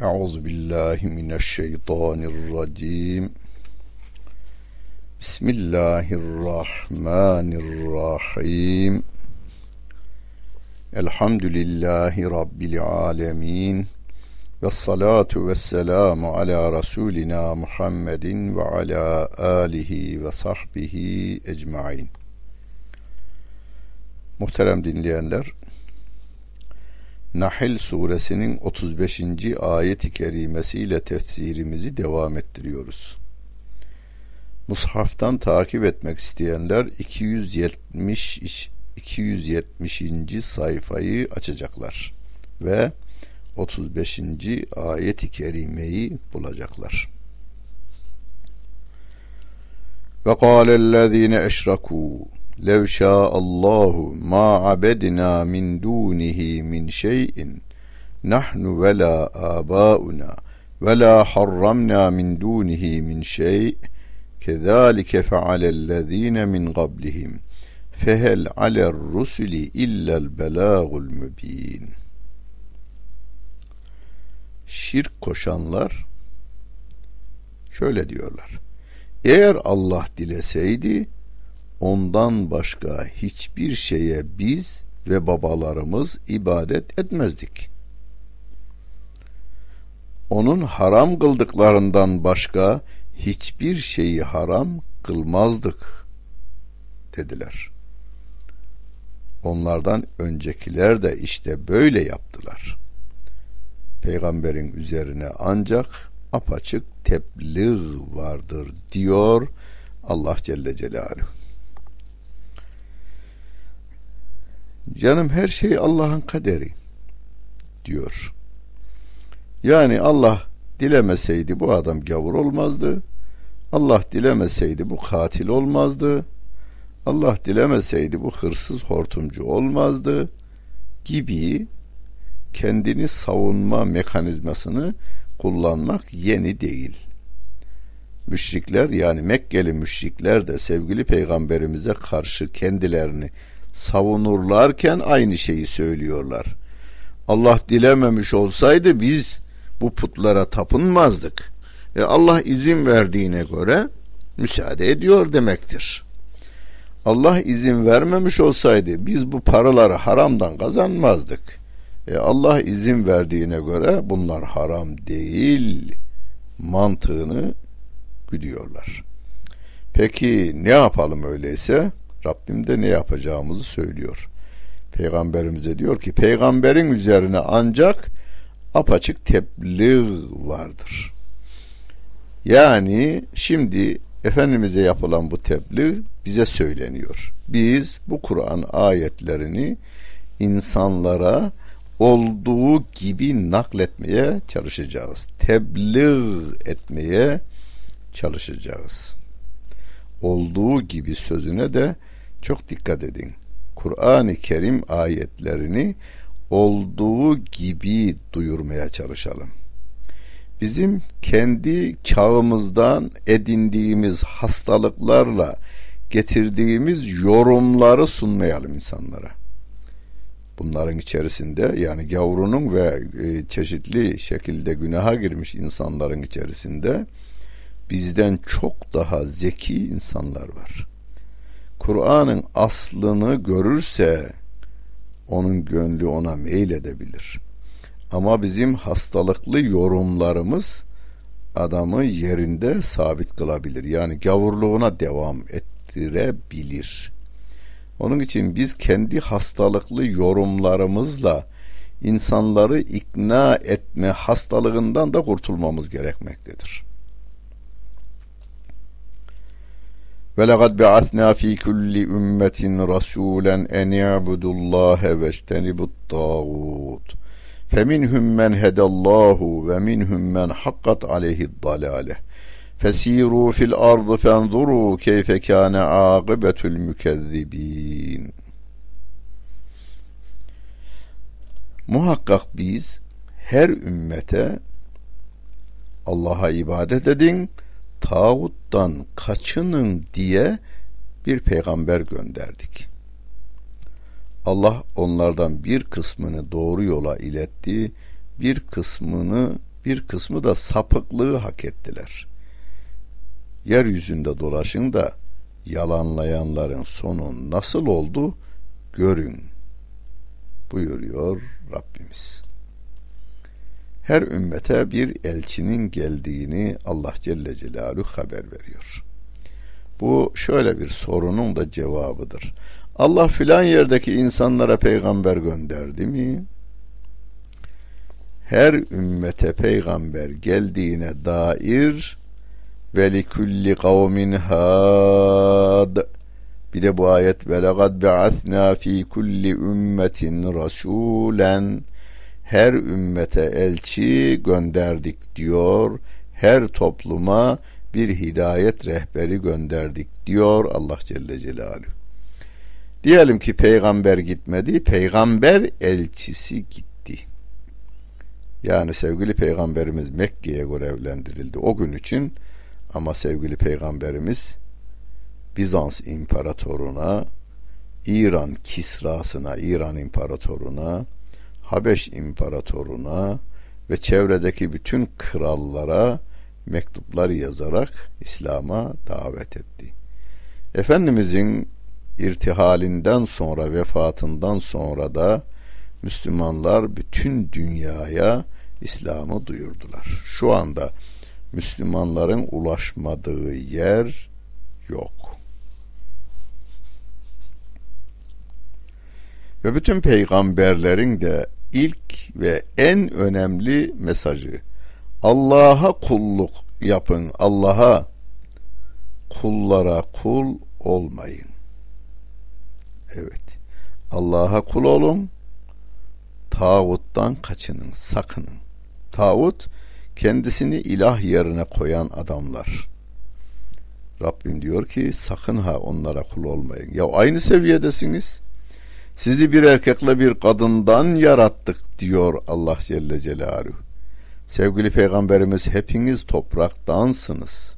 Euzubillahimineşşeytanirracim. Bismillahirrahmanirrahim. Elhamdülillahi Rabbil alemin. Vessalatu vesselamu ala Rasulina Muhammedin ve ala alihi ve sahbihi ecmain. Muhterem dinleyenler, Nahl Suresinin 35. ayet-i kerimesiyle tefsirimizi devam ettiriyoruz. Mushaftan takip etmek isteyenler 270. sayfayı açacaklar ve 35. ayet-i kerimeyi bulacaklar. Ve kâlellezîne eşrakû لَوْ شَاءَ اللّٰهُ مَا عَبَدْنَا مِنْ دُونِهِ مِنْ شَيْءٍ نَحْنُ وَلَا آبَاؤُنَا وَلَا حَرَّمْنَا مِنْ دُونِهِ مِنْ شَيْءٍ كَذَٰلِكَ فَعَلَ الَّذ۪ينَ مِنْ قَبْلِهِمْ فَهَلْ عَلَى الرُّسُلِ اِلَّا الْبَلَاغُ الْمُب۪ينَ. Şirk koşanlar şöyle diyorlar: eğer Allah dileseydi ondan başka hiçbir şeye biz ve babalarımız ibadet etmezdik. Onun haram kıldıklarından başka hiçbir şeyi haram kılmazdık dediler. Onlardan öncekiler de işte böyle yaptılar. Peygamberin üzerine ancak apaçık tebliğ vardır diyor Allah Celle Celaluhu. Canım, her şey Allah'ın kaderi diyor. Yani Allah dilemeseydi bu adam gavur olmazdı. Allah dilemeseydi bu katil olmazdı. Allah dilemeseydi bu hırsız hortumcu olmazdı gibi kendini savunma mekanizmasını kullanmak yeni değil. Müşrikler, yani Mekkeli müşrikler de sevgili peygamberimize karşı kendilerini savunurlarken aynı şeyi söylüyorlar. Allah dilememiş olsaydı biz bu putlara tapınmazdık. Allah izin verdiğine göre müsaade ediyor demektir. Allah izin vermemiş olsaydı biz bu paraları haramdan kazanmazdık. Allah izin verdiğine göre bunlar haram değil mantığını güdüyorlar. Peki ne yapalım öyleyse? Rabbim de ne yapacağımızı söylüyor. Peygamberimize diyor ki, peygamberin üzerine ancak apaçık tebliğ vardır. Yani şimdi Efendimiz'e yapılan bu tebliğ bize söyleniyor. Biz bu Kur'an ayetlerini insanlara olduğu gibi nakletmeye çalışacağız. Tebliğ etmeye çalışacağız. Olduğu gibi sözüne de çok dikkat edin. Kur'an-ı Kerim ayetlerini olduğu gibi duyurmaya çalışalım. Bizim kendi çağımızdan edindiğimiz hastalıklarla getirdiğimiz yorumları sunmayalım insanlara. Bunların içerisinde, yani gavurunun ve çeşitli şekilde günaha girmiş insanların içerisinde bizden çok daha zeki insanlar var. Kur'an'ın aslını görürse onun gönlü ona meyledebilir. Ama bizim hastalıklı yorumlarımız adamı yerinde sabit kılabilir. Yani gavurluğuna devam ettirebilir. Onun için biz kendi hastalıklı yorumlarımızla insanları ikna etme hastalığından da kurtulmamız gerekmektedir. وَلَقَدْ بَعَثْنَا ف۪ي كُلِّ اُمَّةٍ رَسُولًا اَنْ يَعْبُدُوا اللّٰهَ وَاجْتَنِبُوا الطَّاغُوتِ فَمِنْهُمْ مَنْ هَدَى اللّٰهُ وَمِنْهُمْ مَنْ حَقَّتْ عَلَيْهِ الضَّلَالَةِ فَسِيرُوا فِي الْأَرْضِ فَانْظُرُوا كَيْفَ كَانَ عَاقِبَةُ الْمُكَذِّب۪ينَ. Muhakkak biz her ümmete Allah'a ibadet edin, tağuttan kaçının diye bir peygamber gönderdik. Allah onlardan bir kısmını doğru yola iletti, bir kısmını bir kısmı da sapıklığı hak ettiler. Yeryüzünde dolaşın da yalanlayanların sonu nasıl oldu görün buyuruyor Rabbimiz. Her ümmete bir elçinin geldiğini Allah Celle Celaluhu haber veriyor. Bu şöyle bir sorunun da cevabıdır. Allah filan yerdeki insanlara peygamber gönderdi mi? Her ümmete peygamber geldiğine dair velikulli kavmin had. Bir de bu ayet velagad ba'athna fi kulli ümmetin rasulen. Her ümmete elçi gönderdik diyor. Her topluma bir hidayet rehberi gönderdik diyor Allah Celle Celaluhu. Diyelim ki peygamber gitmedi, peygamber elçisi gitti. Yani sevgili peygamberimiz Mekke'ye görevlendirildi o gün için, ama sevgili peygamberimiz Bizans imparatoruna, İran Kisra'sına, İran imparatoruna, Habeş imparatoruna ve çevredeki bütün krallara mektuplar yazarak İslam'a davet etti. Efendimizin irtihalinden sonra, vefatından sonra da Müslümanlar bütün dünyaya İslam'ı duyurdular. Şu anda Müslümanların ulaşmadığı yer yok. Ve bütün peygamberlerin de ilk ve en önemli mesajı Allah'a kulluk yapın, Allah'a, kullara kul olmayın. Evet, Allah'a kul olun, tağuttan kaçının, sakının. Tağut, kendisini ilah yerine koyan adamlar. Rabbim diyor ki sakın ha onlara kul olmayın. Ya aynı seviyedesiniz. Sizi bir erkekle bir kadından yarattık diyor Allah Celle Celaluhu. Sevgili peygamberimiz hepiniz topraktansınız.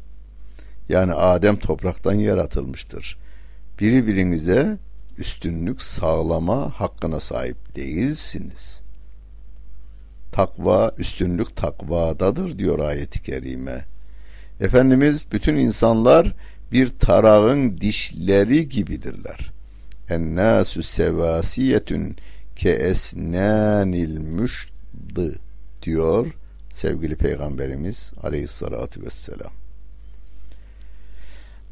Yani Adem topraktan yaratılmıştır. Birbirinize üstünlük sağlama hakkına sahip değilsiniz. Takva, üstünlük takvadadır diyor ayet-i kerime. Efendimiz bütün insanlar bir tarağın dişleri gibidirler. Ennâsü sevâsiyetün ke esnânil müştı diyor sevgili peygamberimiz aleyhissalatu vesselam.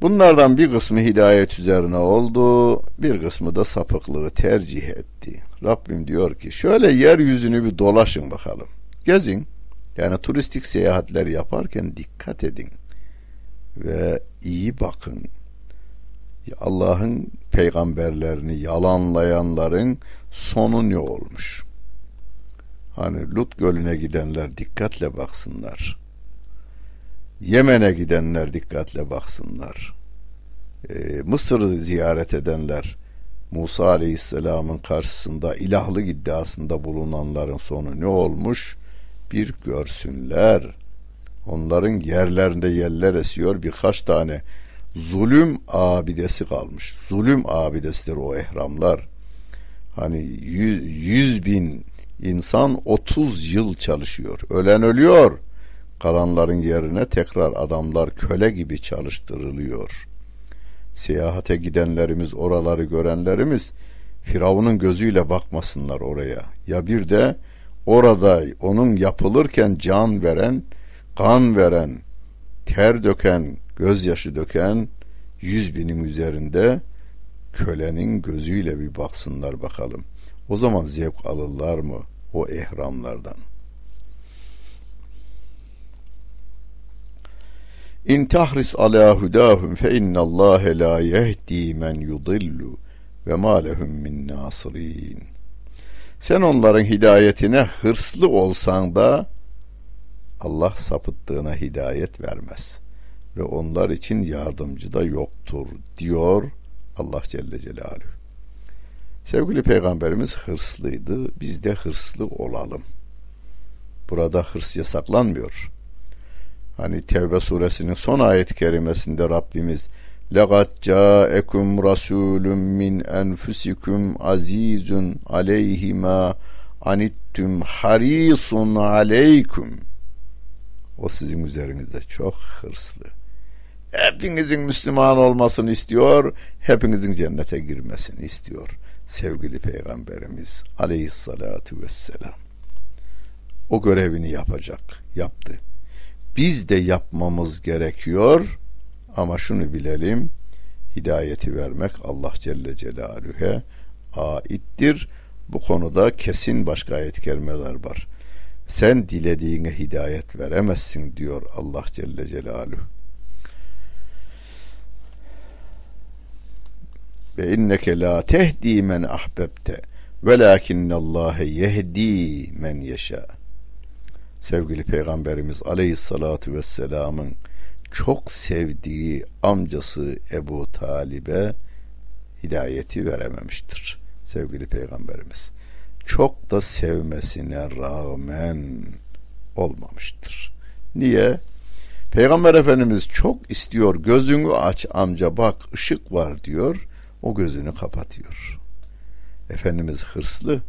Bunlardan bir kısmı hidayet üzerine oldu, bir kısmı da sapıklığı tercih etti. Rabbim diyor ki şöyle yeryüzünü bir dolaşın bakalım, gezin. Yani turistik seyahatler yaparken dikkat edin ve iyi bakın. Allah'ın peygamberlerini yalanlayanların sonu ne olmuş? Hani Lut gölüne gidenler dikkatle baksınlar. Yemen'e gidenler dikkatle baksınlar. Mısır'ı ziyaret edenler, Musa Aleyhisselam'ın karşısında ilahlık iddiasında bulunanların sonu ne olmuş? Bir görsünler. Onların yerlerinde yeller esiyor, birkaç tane zulüm abidesi kalmış. Zulüm abidesidir o ehramlar. Hani 100 bin insan 30 yıl çalışıyor. Ölen ölüyor. Kalanların yerine tekrar adamlar köle gibi çalıştırılıyor. Seyahate gidenlerimiz, oraları görenlerimiz Firavun'un gözüyle bakmasınlar oraya. Ya bir de orada onun yapılırken can veren, kan veren, ter döken, gözyaşı döken 100 binin üzerinde kölenin gözüyle bir baksınlar bakalım. O zaman zevk alırlar mı o ehramlardan? İn tahris ala hudahum fe innallâhe lâ yehdi men yudillu ve mâ lehum min nâsirîn. Sen onların hidayetine hırslı olsan da Allah sapıttığına hidayet vermez ve onlar için yardımcı da yoktur diyor Allah Celle Celaluhu. Sevgili peygamberimiz hırslıydı. Biz de hırslı olalım. Burada hırs yasaklanmıyor. Hani Tevbe Suresinin son ayet-i kerimesinde Rabbimiz لَقَدْ جَاءَكُمْ رَسُولٌ مِّنْ أَنْفُسِكُمْ عَز۪يزٌ عَلَيْهِ مَا عَنِتْتُمْ حَر۪يصٌ عَلَيْكُمْ O sizin üzerinizde çok hırslı. Hepinizin Müslüman olmasını istiyor, hepinizin cennete girmesini istiyor sevgili Peygamberimiz aleyhissalatu vesselam. O görevini yapacak, yaptı. Biz de yapmamız gerekiyor ama şunu bilelim, hidayeti vermek Allah Celle Celaluhu'ya aittir. Bu konuda kesin başka ayet-i kerimeler var. Sen dilediğine hidayet veremezsin diyor Allah Celle Celaluhu. Ve inneke la tehdi men ahbebte velakinnallâhe yehdi men yeşâ. Sevgili Peygamberimiz aleyhissalatu vesselamın çok sevdiği amcası Ebu Talib'e hidayeti verememiştir sevgili Peygamberimiz. Çok da sevmesine rağmen olmamıştır. Niye? Peygamber Efendimiz çok istiyor, gözünü aç amca bak ışık var diyor, o gözünü kapatıyor. Efendimiz hırslı,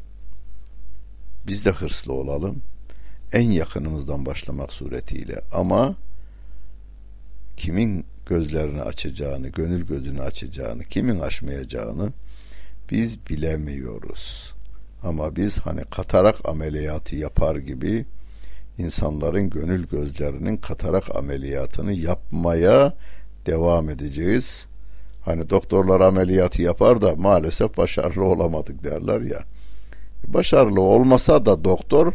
biz de hırslı olalım, en yakınımızdan başlamak suretiyle. Ama kimin gözlerini açacağını, gönül gözünü açacağını, kimin açmayacağını biz bilemiyoruz. Ama biz hani katarak ameliyatı yapar gibi insanların gönül gözlerinin katarak ameliyatını yapmaya devam edeceğiz. Hani doktorlar ameliyatı yapar da maalesef başarılı olamadık derler ya. Başarılı olmasa da doktor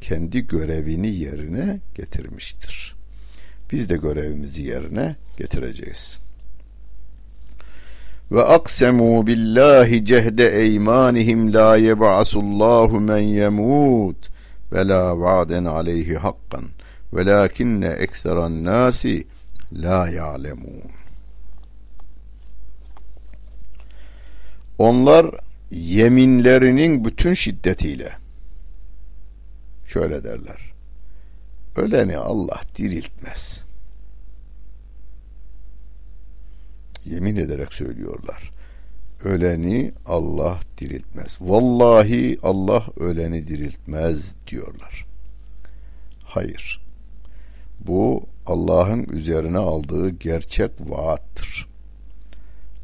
kendi görevini yerine getirmiştir. Biz de görevimizi yerine getireceğiz. Ve aksemu billahi cehde eymanihim la yeb'asullahu men yemut ve la va'den aleyhi hakkan velakinne ekseran nasi la ya'lemun. Onlar yeminlerinin bütün şiddetiyle şöyle derler: öleni Allah diriltmez. Yemin ederek söylüyorlar. Öleni Allah diriltmez. Vallahi Allah öleni diriltmez diyorlar. Hayır. Bu Allah'ın üzerine aldığı gerçek vaattır.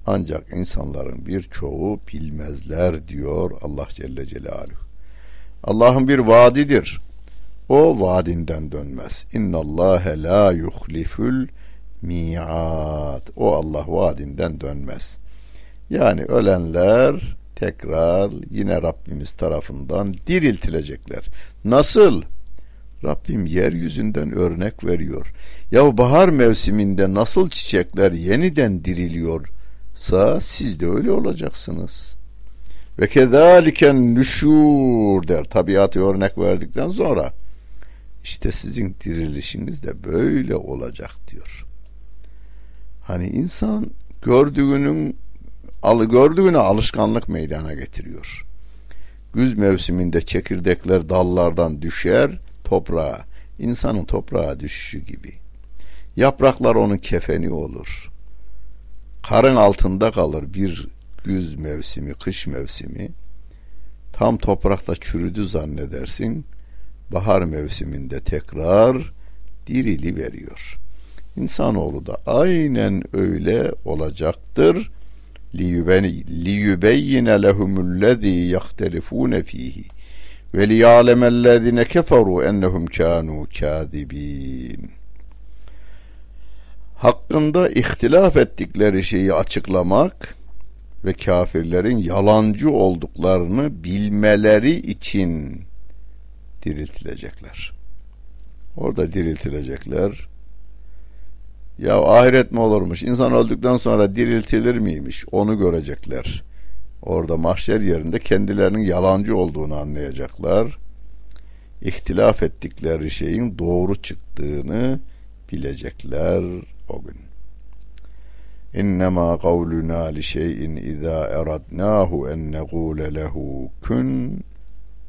Ancak insanların birçoğu bilmezler diyor Allah Celle Celaluhu. Allah'ın bir vaadidir. O vaadinden dönmez. İnnallâhe lâ yuhlifül mi'at. O Allah vaadinden dönmez. Yani ölenler tekrar yine Rabbimiz tarafından diriltilecekler. Nasıl? Rabbim yeryüzünden örnek veriyor. Ya bahar mevsiminde nasıl çiçekler yeniden diriliyorsa siz de öyle olacaksınız. Ve kezâliken nüşûr der. Tabiatı örnek verdikten sonra İşte sizin dirilişiniz de böyle olacak diyor. Hani insan gördüğüne alışkanlık meydana getiriyor. Güz mevsiminde çekirdekler dallardan düşer toprağa. İnsanın toprağa düşüşü gibi. Yapraklar onun kefeni olur. Karın altında kalır bir güz mevsimi, kış mevsimi. Tam toprakta çürüdü zannedersin. Bahar mevsiminde tekrar dirili veriyor. İnsanoğlu da aynen öyle olacaktır. Liyubeyyine lehumullezî yahtelifûne fîhî ve liyâlemellezîne keferû ennehum kânû kâzibîn. Hakkında ihtilaf ettikleri şeyi açıklamak ve kafirlerin yalancı olduklarını bilmeleri için diriltilecekler. Orada diriltilecekler. Ya ahiret mi olurmuş? İnsan öldükten sonra diriltilir miymiş? Onu görecekler. Orada mahşer yerinde kendilerinin yalancı olduğunu anlayacaklar. İhtilaf ettikleri şeyin doğru çıktığını bilecekler o gün. İnnemâ kavluna li şeyin izâ eradnâhu en negûle lehu kün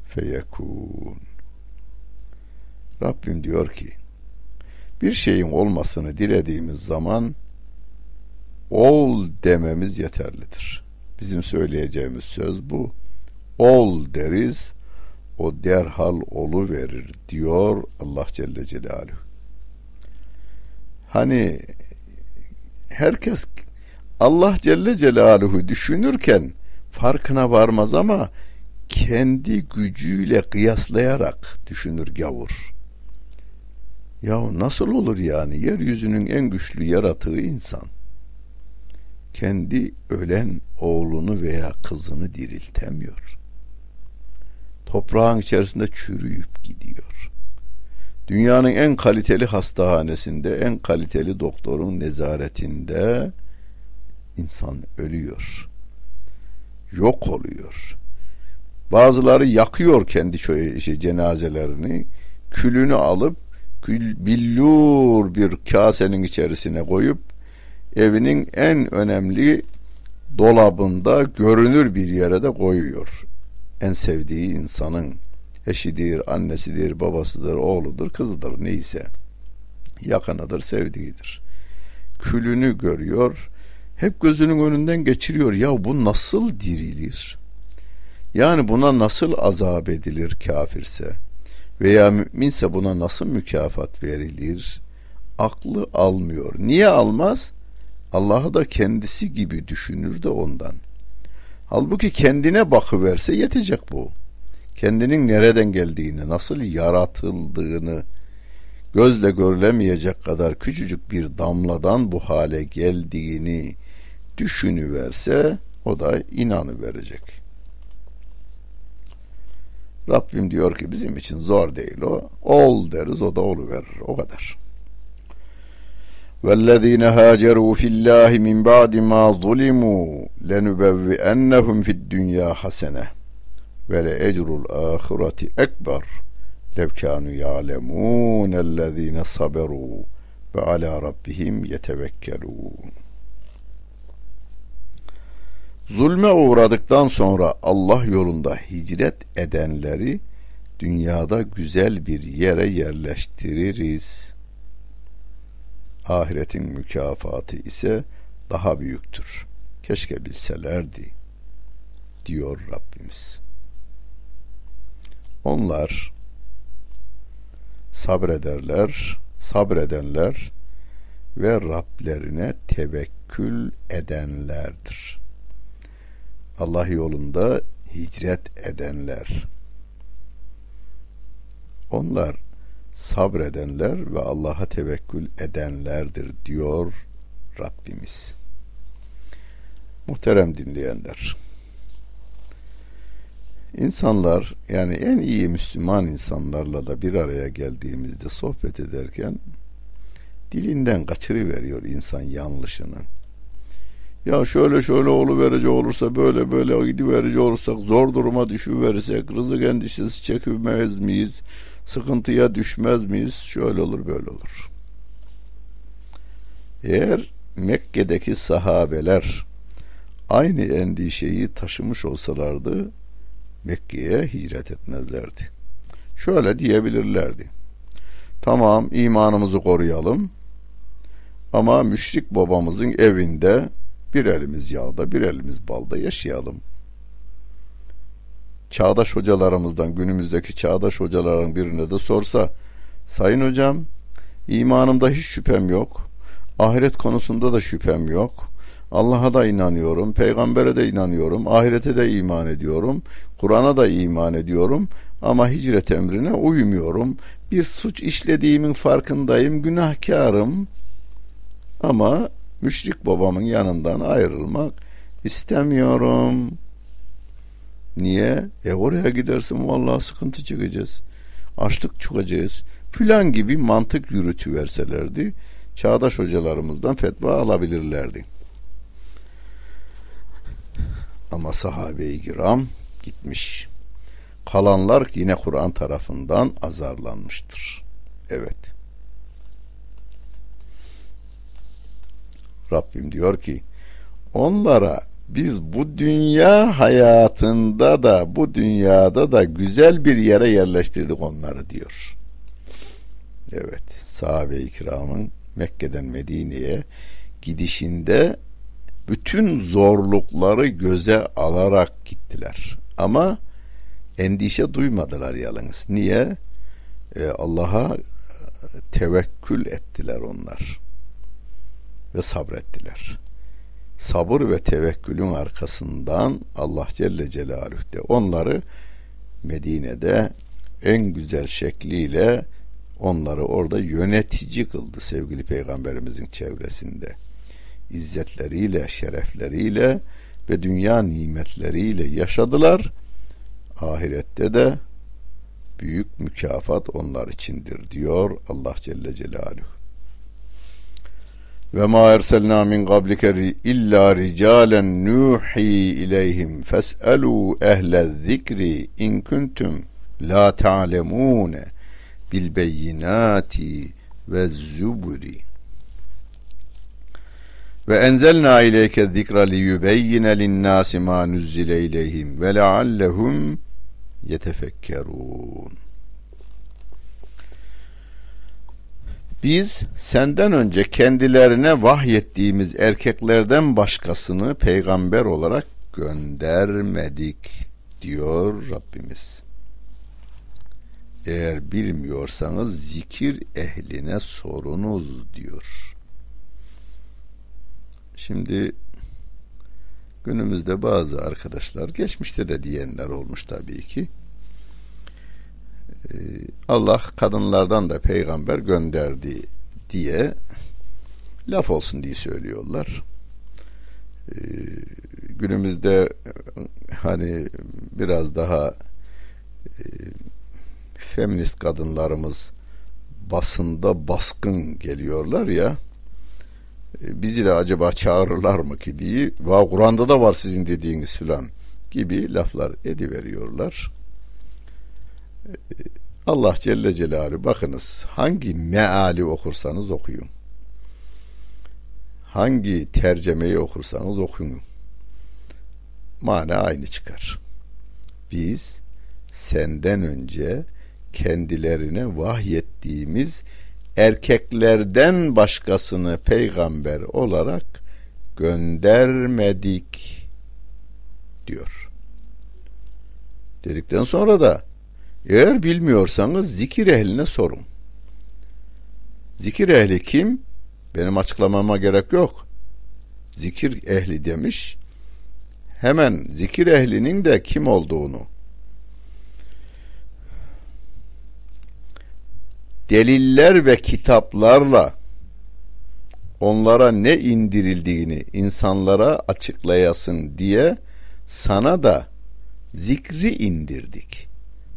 feyekûn. Rabbim diyor ki bir şeyin olmasını dilediğimiz zaman ol dememiz yeterlidir. Bizim söyleyeceğimiz söz bu. Ol deriz, o derhal oluverir diyor Allah Celle Celaluhu. hani herkes Allah Celle Celaluhu düşünürken farkına varmaz ama kendi gücüyle kıyaslayarak düşünür gavur. Ya nasıl olur yani? Yeryüzünün en güçlü yaratığı insan. Kendi ölen oğlunu veya kızını diriltemiyor. Toprağın içerisinde çürüyüp gidiyor. Dünyanın en kaliteli hastahanesinde, en kaliteli doktorun nezaretinde insan ölüyor. Yok oluyor. Bazıları yakıyor kendi cenazelerini, külünü alıp billur bir kasenin içerisine koyup evinin en önemli dolabında görünür bir yere de koyuyor. En sevdiği insanın eşidir, annesidir, babasıdır, oğludur, kızıdır, neyse, yakınıdır, sevdiğidir. Külünü görüyor, hep gözünün önünden geçiriyor. Ya bu nasıl dirilir? Yani buna nasıl azap edilir kafirse veya müminse, buna nasıl mükafat verilir? Aklı almıyor. Niye almaz? Allah'ı da kendisi gibi düşünür de ondan. Halbuki kendine bakıverse yetecek bu. Kendinin nereden geldiğini, nasıl yaratıldığını gözle görülemeyecek kadar küçücük bir damladan bu hale geldiğini düşünüverse, o da inanıverecek. Rabbim diyor ki bizim için zor değil o. Ol deriz, o da oluverir. O kadar. وَالَّذ۪ينَ هَاجَرُوا فِي اللّٰهِ مِنْ بَعْدِ مَا ظُلِمُوا لَنُبَوِّئَنَّهُمْ فِي الدُّنْيَا حَسَنَةً وَلَأَجْرُ الْآخِرَةِ أَكْبَرُ لَوْ كَانُوا يَعْلَمُونَ الَّذ۪ينَ صَبَرُوا وَعَلَى رَبِّهِمْ يَتَوَكَّلُونَ. Zulme uğradıktan sonra Allah yolunda hicret edenleri dünyada güzel bir yere yerleştiririz. Ahiretin mükafatı ise daha büyüktür. Keşke bilselerdi, diyor Rabbimiz. Onlar sabrederler, sabredenler ve Rablerine tevekkül edenlerdir. Allah yolunda hicret edenler, onlar sabredenler ve Allah'a tevekkül edenlerdir, diyor Rabbimiz. Muhterem dinleyenler, insanlar, yani en iyi Müslüman insanlarla da bir araya geldiğimizde sohbet ederken dilinden kaçırıveriyor insan yanlışını. Ya şöyle şöyle oluverici olursa, böyle böyle gidiverici olursak, zor duruma düşüverirsek, rızık endişesi çekilmez miyiz, sıkıntıya düşmez miyiz, şöyle olur böyle olur. Eğer Mekke'deki sahabeler aynı endişeyi taşımış olsalardı Mekke'ye hicret etmezlerdi. Şöyle diyebilirlerdi: tamam, imanımızı koruyalım ama müşrik babamızın evinde bir elimiz yağda, bir elimiz balda yaşayalım. Çağdaş hocalarımızdan, günümüzdeki çağdaş hocaların birine de sorsa, sayın hocam, imanımda hiç şüphem yok, ahiret konusunda da şüphem yok, Allah'a da inanıyorum, peygambere de inanıyorum, ahirete de iman ediyorum, Kur'an'a da iman ediyorum ama hicret emrine uymuyorum, bir suç işlediğimin farkındayım, günahkarım ama müşrik babamın yanından ayrılmak istemiyorum. Niye? Oraya gidersin vallahi sıkıntı çekeceğiz, açlık çıkacağız filan gibi mantık yürütüverselerdi çağdaş hocalarımızdan fetva alabilirlerdi. Ama sahabe-i kiram gitmiş, kalanlar yine Kur'an tarafından azarlanmıştır. Evet, Rabbim diyor ki onlara biz bu dünya hayatında da, bu dünyada da güzel bir yere yerleştirdik onları, diyor. Evet, sahabe-i kiramın Mekke'den Medine'ye gidişinde bütün zorlukları göze alarak gittiler ama endişe duymadılar yalnız. Niye? Allah'a tevekkül ettiler onlar. ve sabrettiler. Sabır ve tevekkülün arkasından Allah Celle Celaluhu de onları Medine'de en güzel şekliyle onları orada yönetici kıldı sevgili Peygamberimizin çevresinde. İzzetleriyle, şerefleriyle ve dünya nimetleriyle yaşadılar. Ahirette de büyük mükafat onlar içindir diyor Allah Celle Celaluhu. Ve ma erselna min qablike illa ricalen nuhi ileyhim fes'elu ehle zikri in kuntum la ta'lemun bil beyinati ve zuburi. Ve enzelna ileyke zikra liyubeyyine linnâsi mâ nuzzile ileyhim ve leallehum yetefekkerûn. Biz senden önce kendilerine vahyettiğimiz erkeklerden başkasını peygamber olarak göndermedik diyor Rabbimiz. Eğer bilmiyorsanız zikir ehline sorunuz diyor. Şimdi günümüzde bazı arkadaşlar, geçmişte de diyenler olmuş tabii ki, Allah kadınlardan da peygamber gönderdi diye laf olsun diye söylüyorlar. Günümüzde hani biraz daha feminist kadınlarımız basında baskın geliyorlar ya, bizi de acaba çağırırlar mı ki diye, va Kur'an'da da var sizin dediğiniz filan gibi laflar ediveriyorlar. Allah Celle Celaluhu, bakınız hangi meali okursanız okuyun, hangi tercemeyi okursanız okuyun, mana aynı çıkar. Biz senden önce kendilerine vahyettiğimiz erkeklerden başkasını peygamber olarak göndermedik diyor. Dedikten sonra da eğer bilmiyorsanız zikir ehline sorun. Zikir ehli kim? Benim açıklamama gerek yok. Zikir ehli demiş. Hemen zikir ehlinin de kim olduğunu, deliller ve kitaplarla onlara ne indirildiğini insanlara açıklayasın diye sana da zikri indirdik,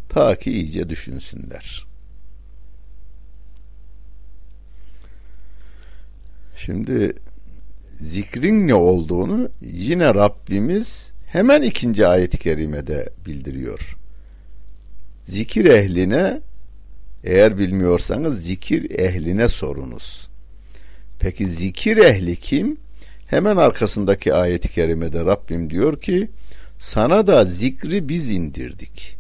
ta ki iyice düşünsünler. Şimdi zikrin ne olduğunu yine Rabbimiz hemen 2. ayet-i kerimede bildiriyor. Zikir ehline, eğer bilmiyorsanız zikir ehline sorunuz. Peki zikir ehli kim? Hemen arkasındaki ayet-i kerimede Rabbim diyor ki sana da zikri biz indirdik.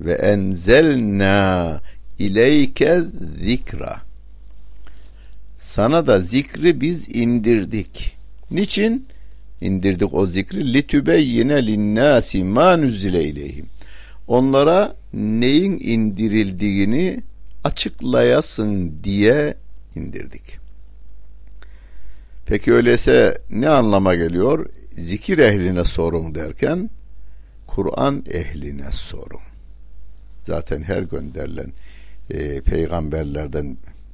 Ve enzelna ileyke zikra. Sana da zikri biz indirdik. Niçin indirdik o zikri? Litübeyyine linnâsi mâ nüzzile ileyhim. Onlara neyin indirildiğini açıklayasın diye indirdik. Peki öyleyse ne anlama geliyor? Zikir ehline sorun derken Kur'an ehline sorun. Zaten her gönderilen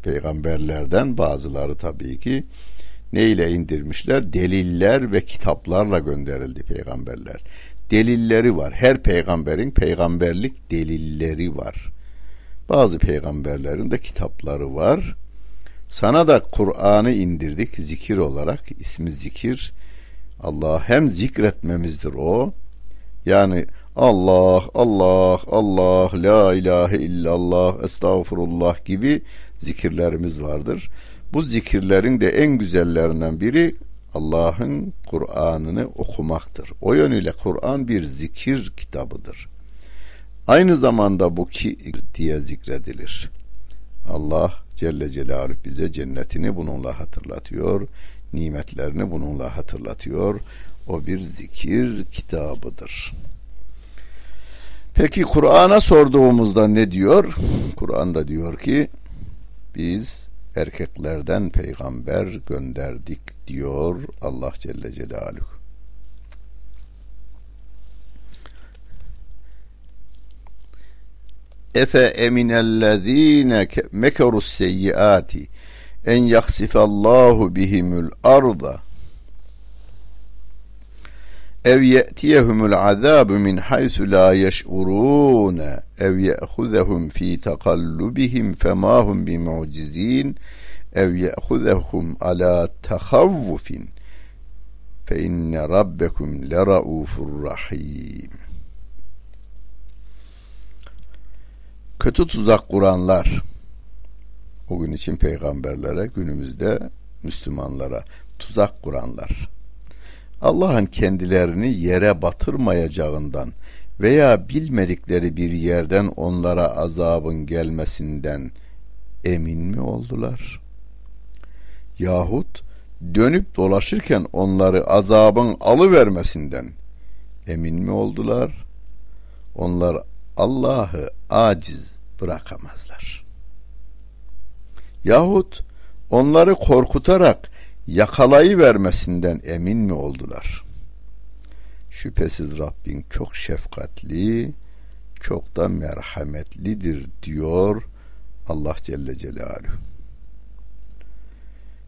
peygamberlerden bazıları tabii ki neyle indirmişler? Deliller ve kitaplarla gönderildi peygamberler. Delilleri var. Her peygamberin peygamberlik delilleri var. Bazı peygamberlerin de kitapları var. Sana da Kur'an'ı indirdik zikir olarak. İsmi zikir. Allah'a hem zikretmemizdir o. Yani Allah, Allah, Allah, la ilahe illallah, estağfurullah gibi zikirlerimiz vardır. Bu zikirlerin de en güzellerinden biri Allah'ın Kur'an'ını okumaktır. O yönüyle Kur'an bir zikir kitabıdır. Aynı zamanda bu ki diye zikredilir. Allah Celle Celaluhu bize cennetini bununla hatırlatıyor, nimetlerini bununla hatırlatıyor. O bir zikir kitabıdır. Peki Kur'an'a sorduğumuzda ne diyor? Kur'an'da diyor ki biz erkeklerden peygamber gönderdik diyor Allah Celle Celaluhu. Efe eminellezine mekerus seyyiati en yaksifallahu bihimul arda ev ye'tiyehumul azabu min haysu la yeş'urûne ev ye'huzehum fi tekallubihim femâhum bimu'cizîn ev ye'huzehum alâ tekavvufin fe inne rabbekum leraufurrahîm. Kötü tuzak kuranlar, o gün için peygamberlere, günümüzde Müslümanlara tuzak kuranlar, Allah'ın kendilerini yere batırmayacağından veya bilmedikleri bir yerden onlara azabın gelmesinden emin mi oldular? Yahut dönüp dolaşırken onları azabın alıvermesinden emin mi oldular? Onlar Allah'ı aciz bırakamazlar. Yahut onları korkutarak yakalayıvermesinden emin mi oldular? Şüphesiz Rabbin çok şefkatli, çok da merhametlidir diyor Allah Celle Celaluhu.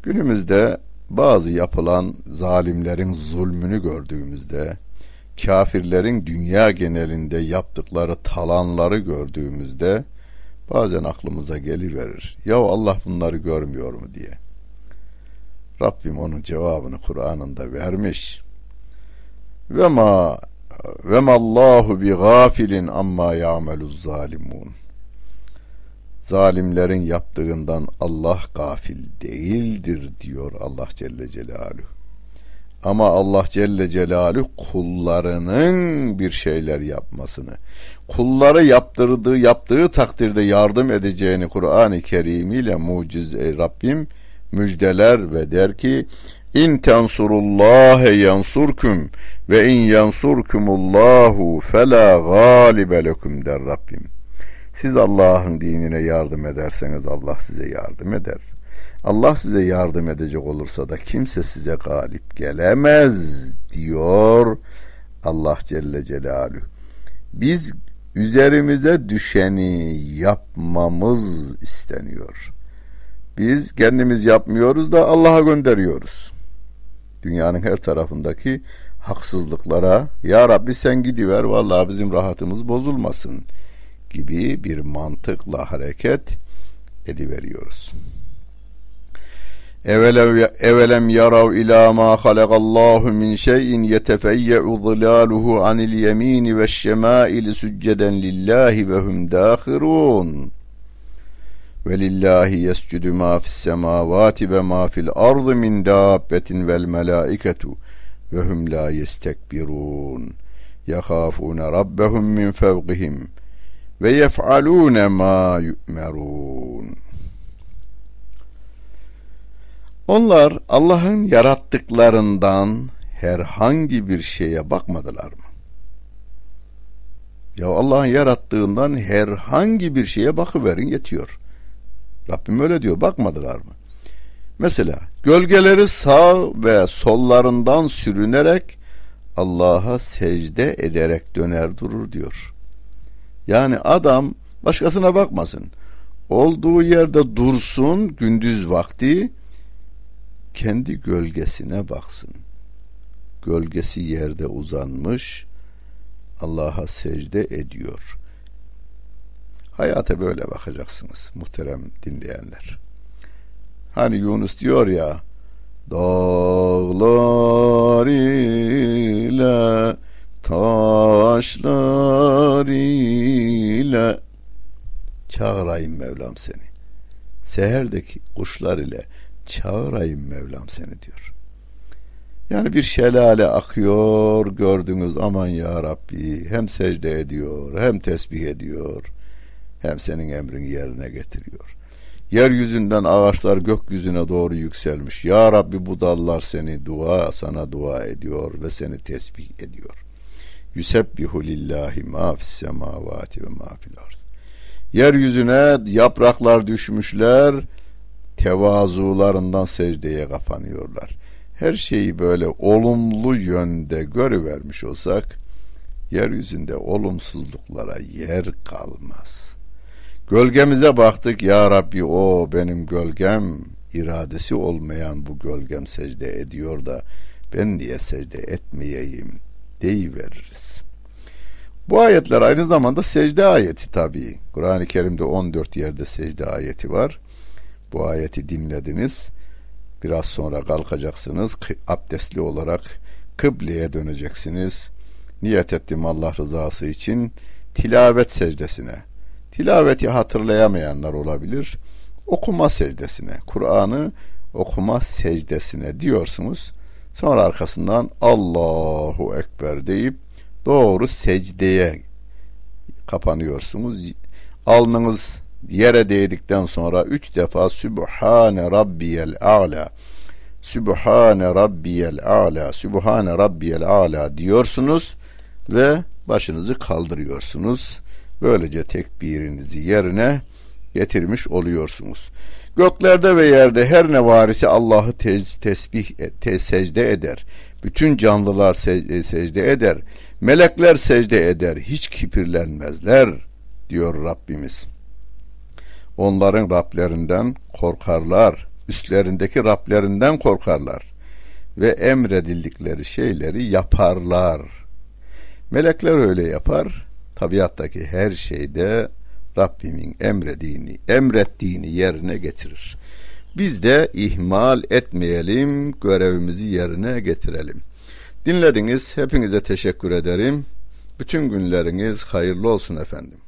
Günümüzde bazı yapılan zalimlerin zulmünü gördüğümüzde, kafirlerin dünya genelinde yaptıkları talanları gördüğümüzde bazen aklımıza geliverir, ya Allah bunları görmüyor mu diye. Rabbim onun cevabını Kur'an'ında vermiş. Ve mallahu bi gafilin amma ya'meluz zalimun. Zalimlerin yaptığından Allah gafil değildir diyor Allah Celle Celaluhu. Ama Allah Celle Celaluhu kullarının bir şeyler yapmasını, kulları yaptığı takdirde yardım edeceğini Kur'an-ı Kerim ile mucize Rabbim müjdeler ve der ki: İn tensurullahe yansurkum ve in yansurkumullahu fela galibe lekum der Rabbim. Siz Allah'ın dinine yardım ederseniz Allah size yardım eder. Allah size yardım edecek olursa da kimse size galip gelemez diyor Allah Celle Celaluhu. Biz üzerimize düşeni yapmamız isteniyor. Biz kendimiz yapmıyoruz da Allah'a gönderiyoruz. Dünyanın her tarafındaki haksızlıklara, ya Rabbi sen gidiver vallahi bizim rahatımız bozulmasın gibi bir mantıkla hareket ediveriyoruz. Evelem yarav ila ma halakallahu min şeyin yetefeyye'u zilaluhu anil yemini ve şemaili sücceden lillahi ve hum dâhirûn. Velillahi yescudu ma fis semavati ve ma fil ardı min dabbetin vel melaiketu ve hum la yestekbirun yahafuna rabbahum min fevqihim ve yef'alun ma yu'merun. Onlar Allah'ın yarattıklarından herhangi bir şeye bakmadılar mı? Ya Allah'ın yarattığından herhangi bir şeye bakıverin yetiyor. Rabbim öyle diyor, bakmadılar mı? Mesela gölgeleri sağ ve sollarından sürünerek Allah'a secde ederek döner durur diyor. Yani adam başkasına bakmasın, olduğu yerde dursun, gündüz vakti kendi gölgesine baksın. Gölgesi yerde uzanmış Allah'a secde ediyor. Hayata böyle bakacaksınız muhterem dinleyenler. Hani Yunus diyor ya, dağlar ile taşlar ile çağırayım Mevlam seni, seherdeki kuşlar ile çağırayım Mevlam seni diyor. Yani bir şelale akıyor gördünüz, aman ya Rabbi, hem secde ediyor hem tesbih ediyor hem senin emrini yerine getiriyor. Yeryüzünden ağaçlar gökyüzüne doğru yükselmiş. Ya Rabbi bu dallar sana dua ediyor ve seni tesbih ediyor. Yusebbihu lillahi ma fis semavati ve ma fil ard. Yeryüzüne yapraklar düşmüşler, tevazularından secdeye kapanıyorlar. Her şeyi böyle olumlu yönde görüvermiş olsak, yeryüzünde olumsuzluklara yer kalmaz. Gölgemize baktık, ya Rabbi o benim gölgem, iradesi olmayan bu gölgem secde ediyor da ben niye secde etmeyeyim deyiveririz. Bu ayetler aynı zamanda secde ayeti tabii. Kur'an-ı Kerim'de 14 yerde secde ayeti var. Bu ayeti dinlediniz. Biraz sonra kalkacaksınız. Abdestli olarak kıbleye döneceksiniz. Niyet ettim Allah rızası için tilavet secdesine. Tilaveti hatırlayamayanlar olabilir. Okuma secdesine. Kur'an'ı okuma secdesine diyorsunuz. Sonra arkasından Allahu Ekber deyip doğru secdeye kapanıyorsunuz. Alnınız yere değdikten sonra 3 defa Sübhane Rabbiyel A'la, Sübhane Rabbiyel A'la, Sübhane Rabbiyel A'la diyorsunuz ve başınızı kaldırıyorsunuz. Böylece tekbirinizi yerine getirmiş oluyorsunuz. Göklerde ve yerde her ne varisi Allah'ı secde eder. Bütün canlılar secde eder. Melekler secde eder. Hiç kibirlenmezler diyor Rabbimiz. Onların Rablerinden korkarlar. Üstlerindeki Rablerinden korkarlar. Ve emredildikleri şeyleri yaparlar. Melekler öyle yapar. Tabiattaki her şeyde Rabbimin emrettiğini yerine getirir. Biz de ihmal etmeyelim, görevimizi yerine getirelim. Dinlediniz, hepinize teşekkür ederim. Bütün günleriniz hayırlı olsun efendim.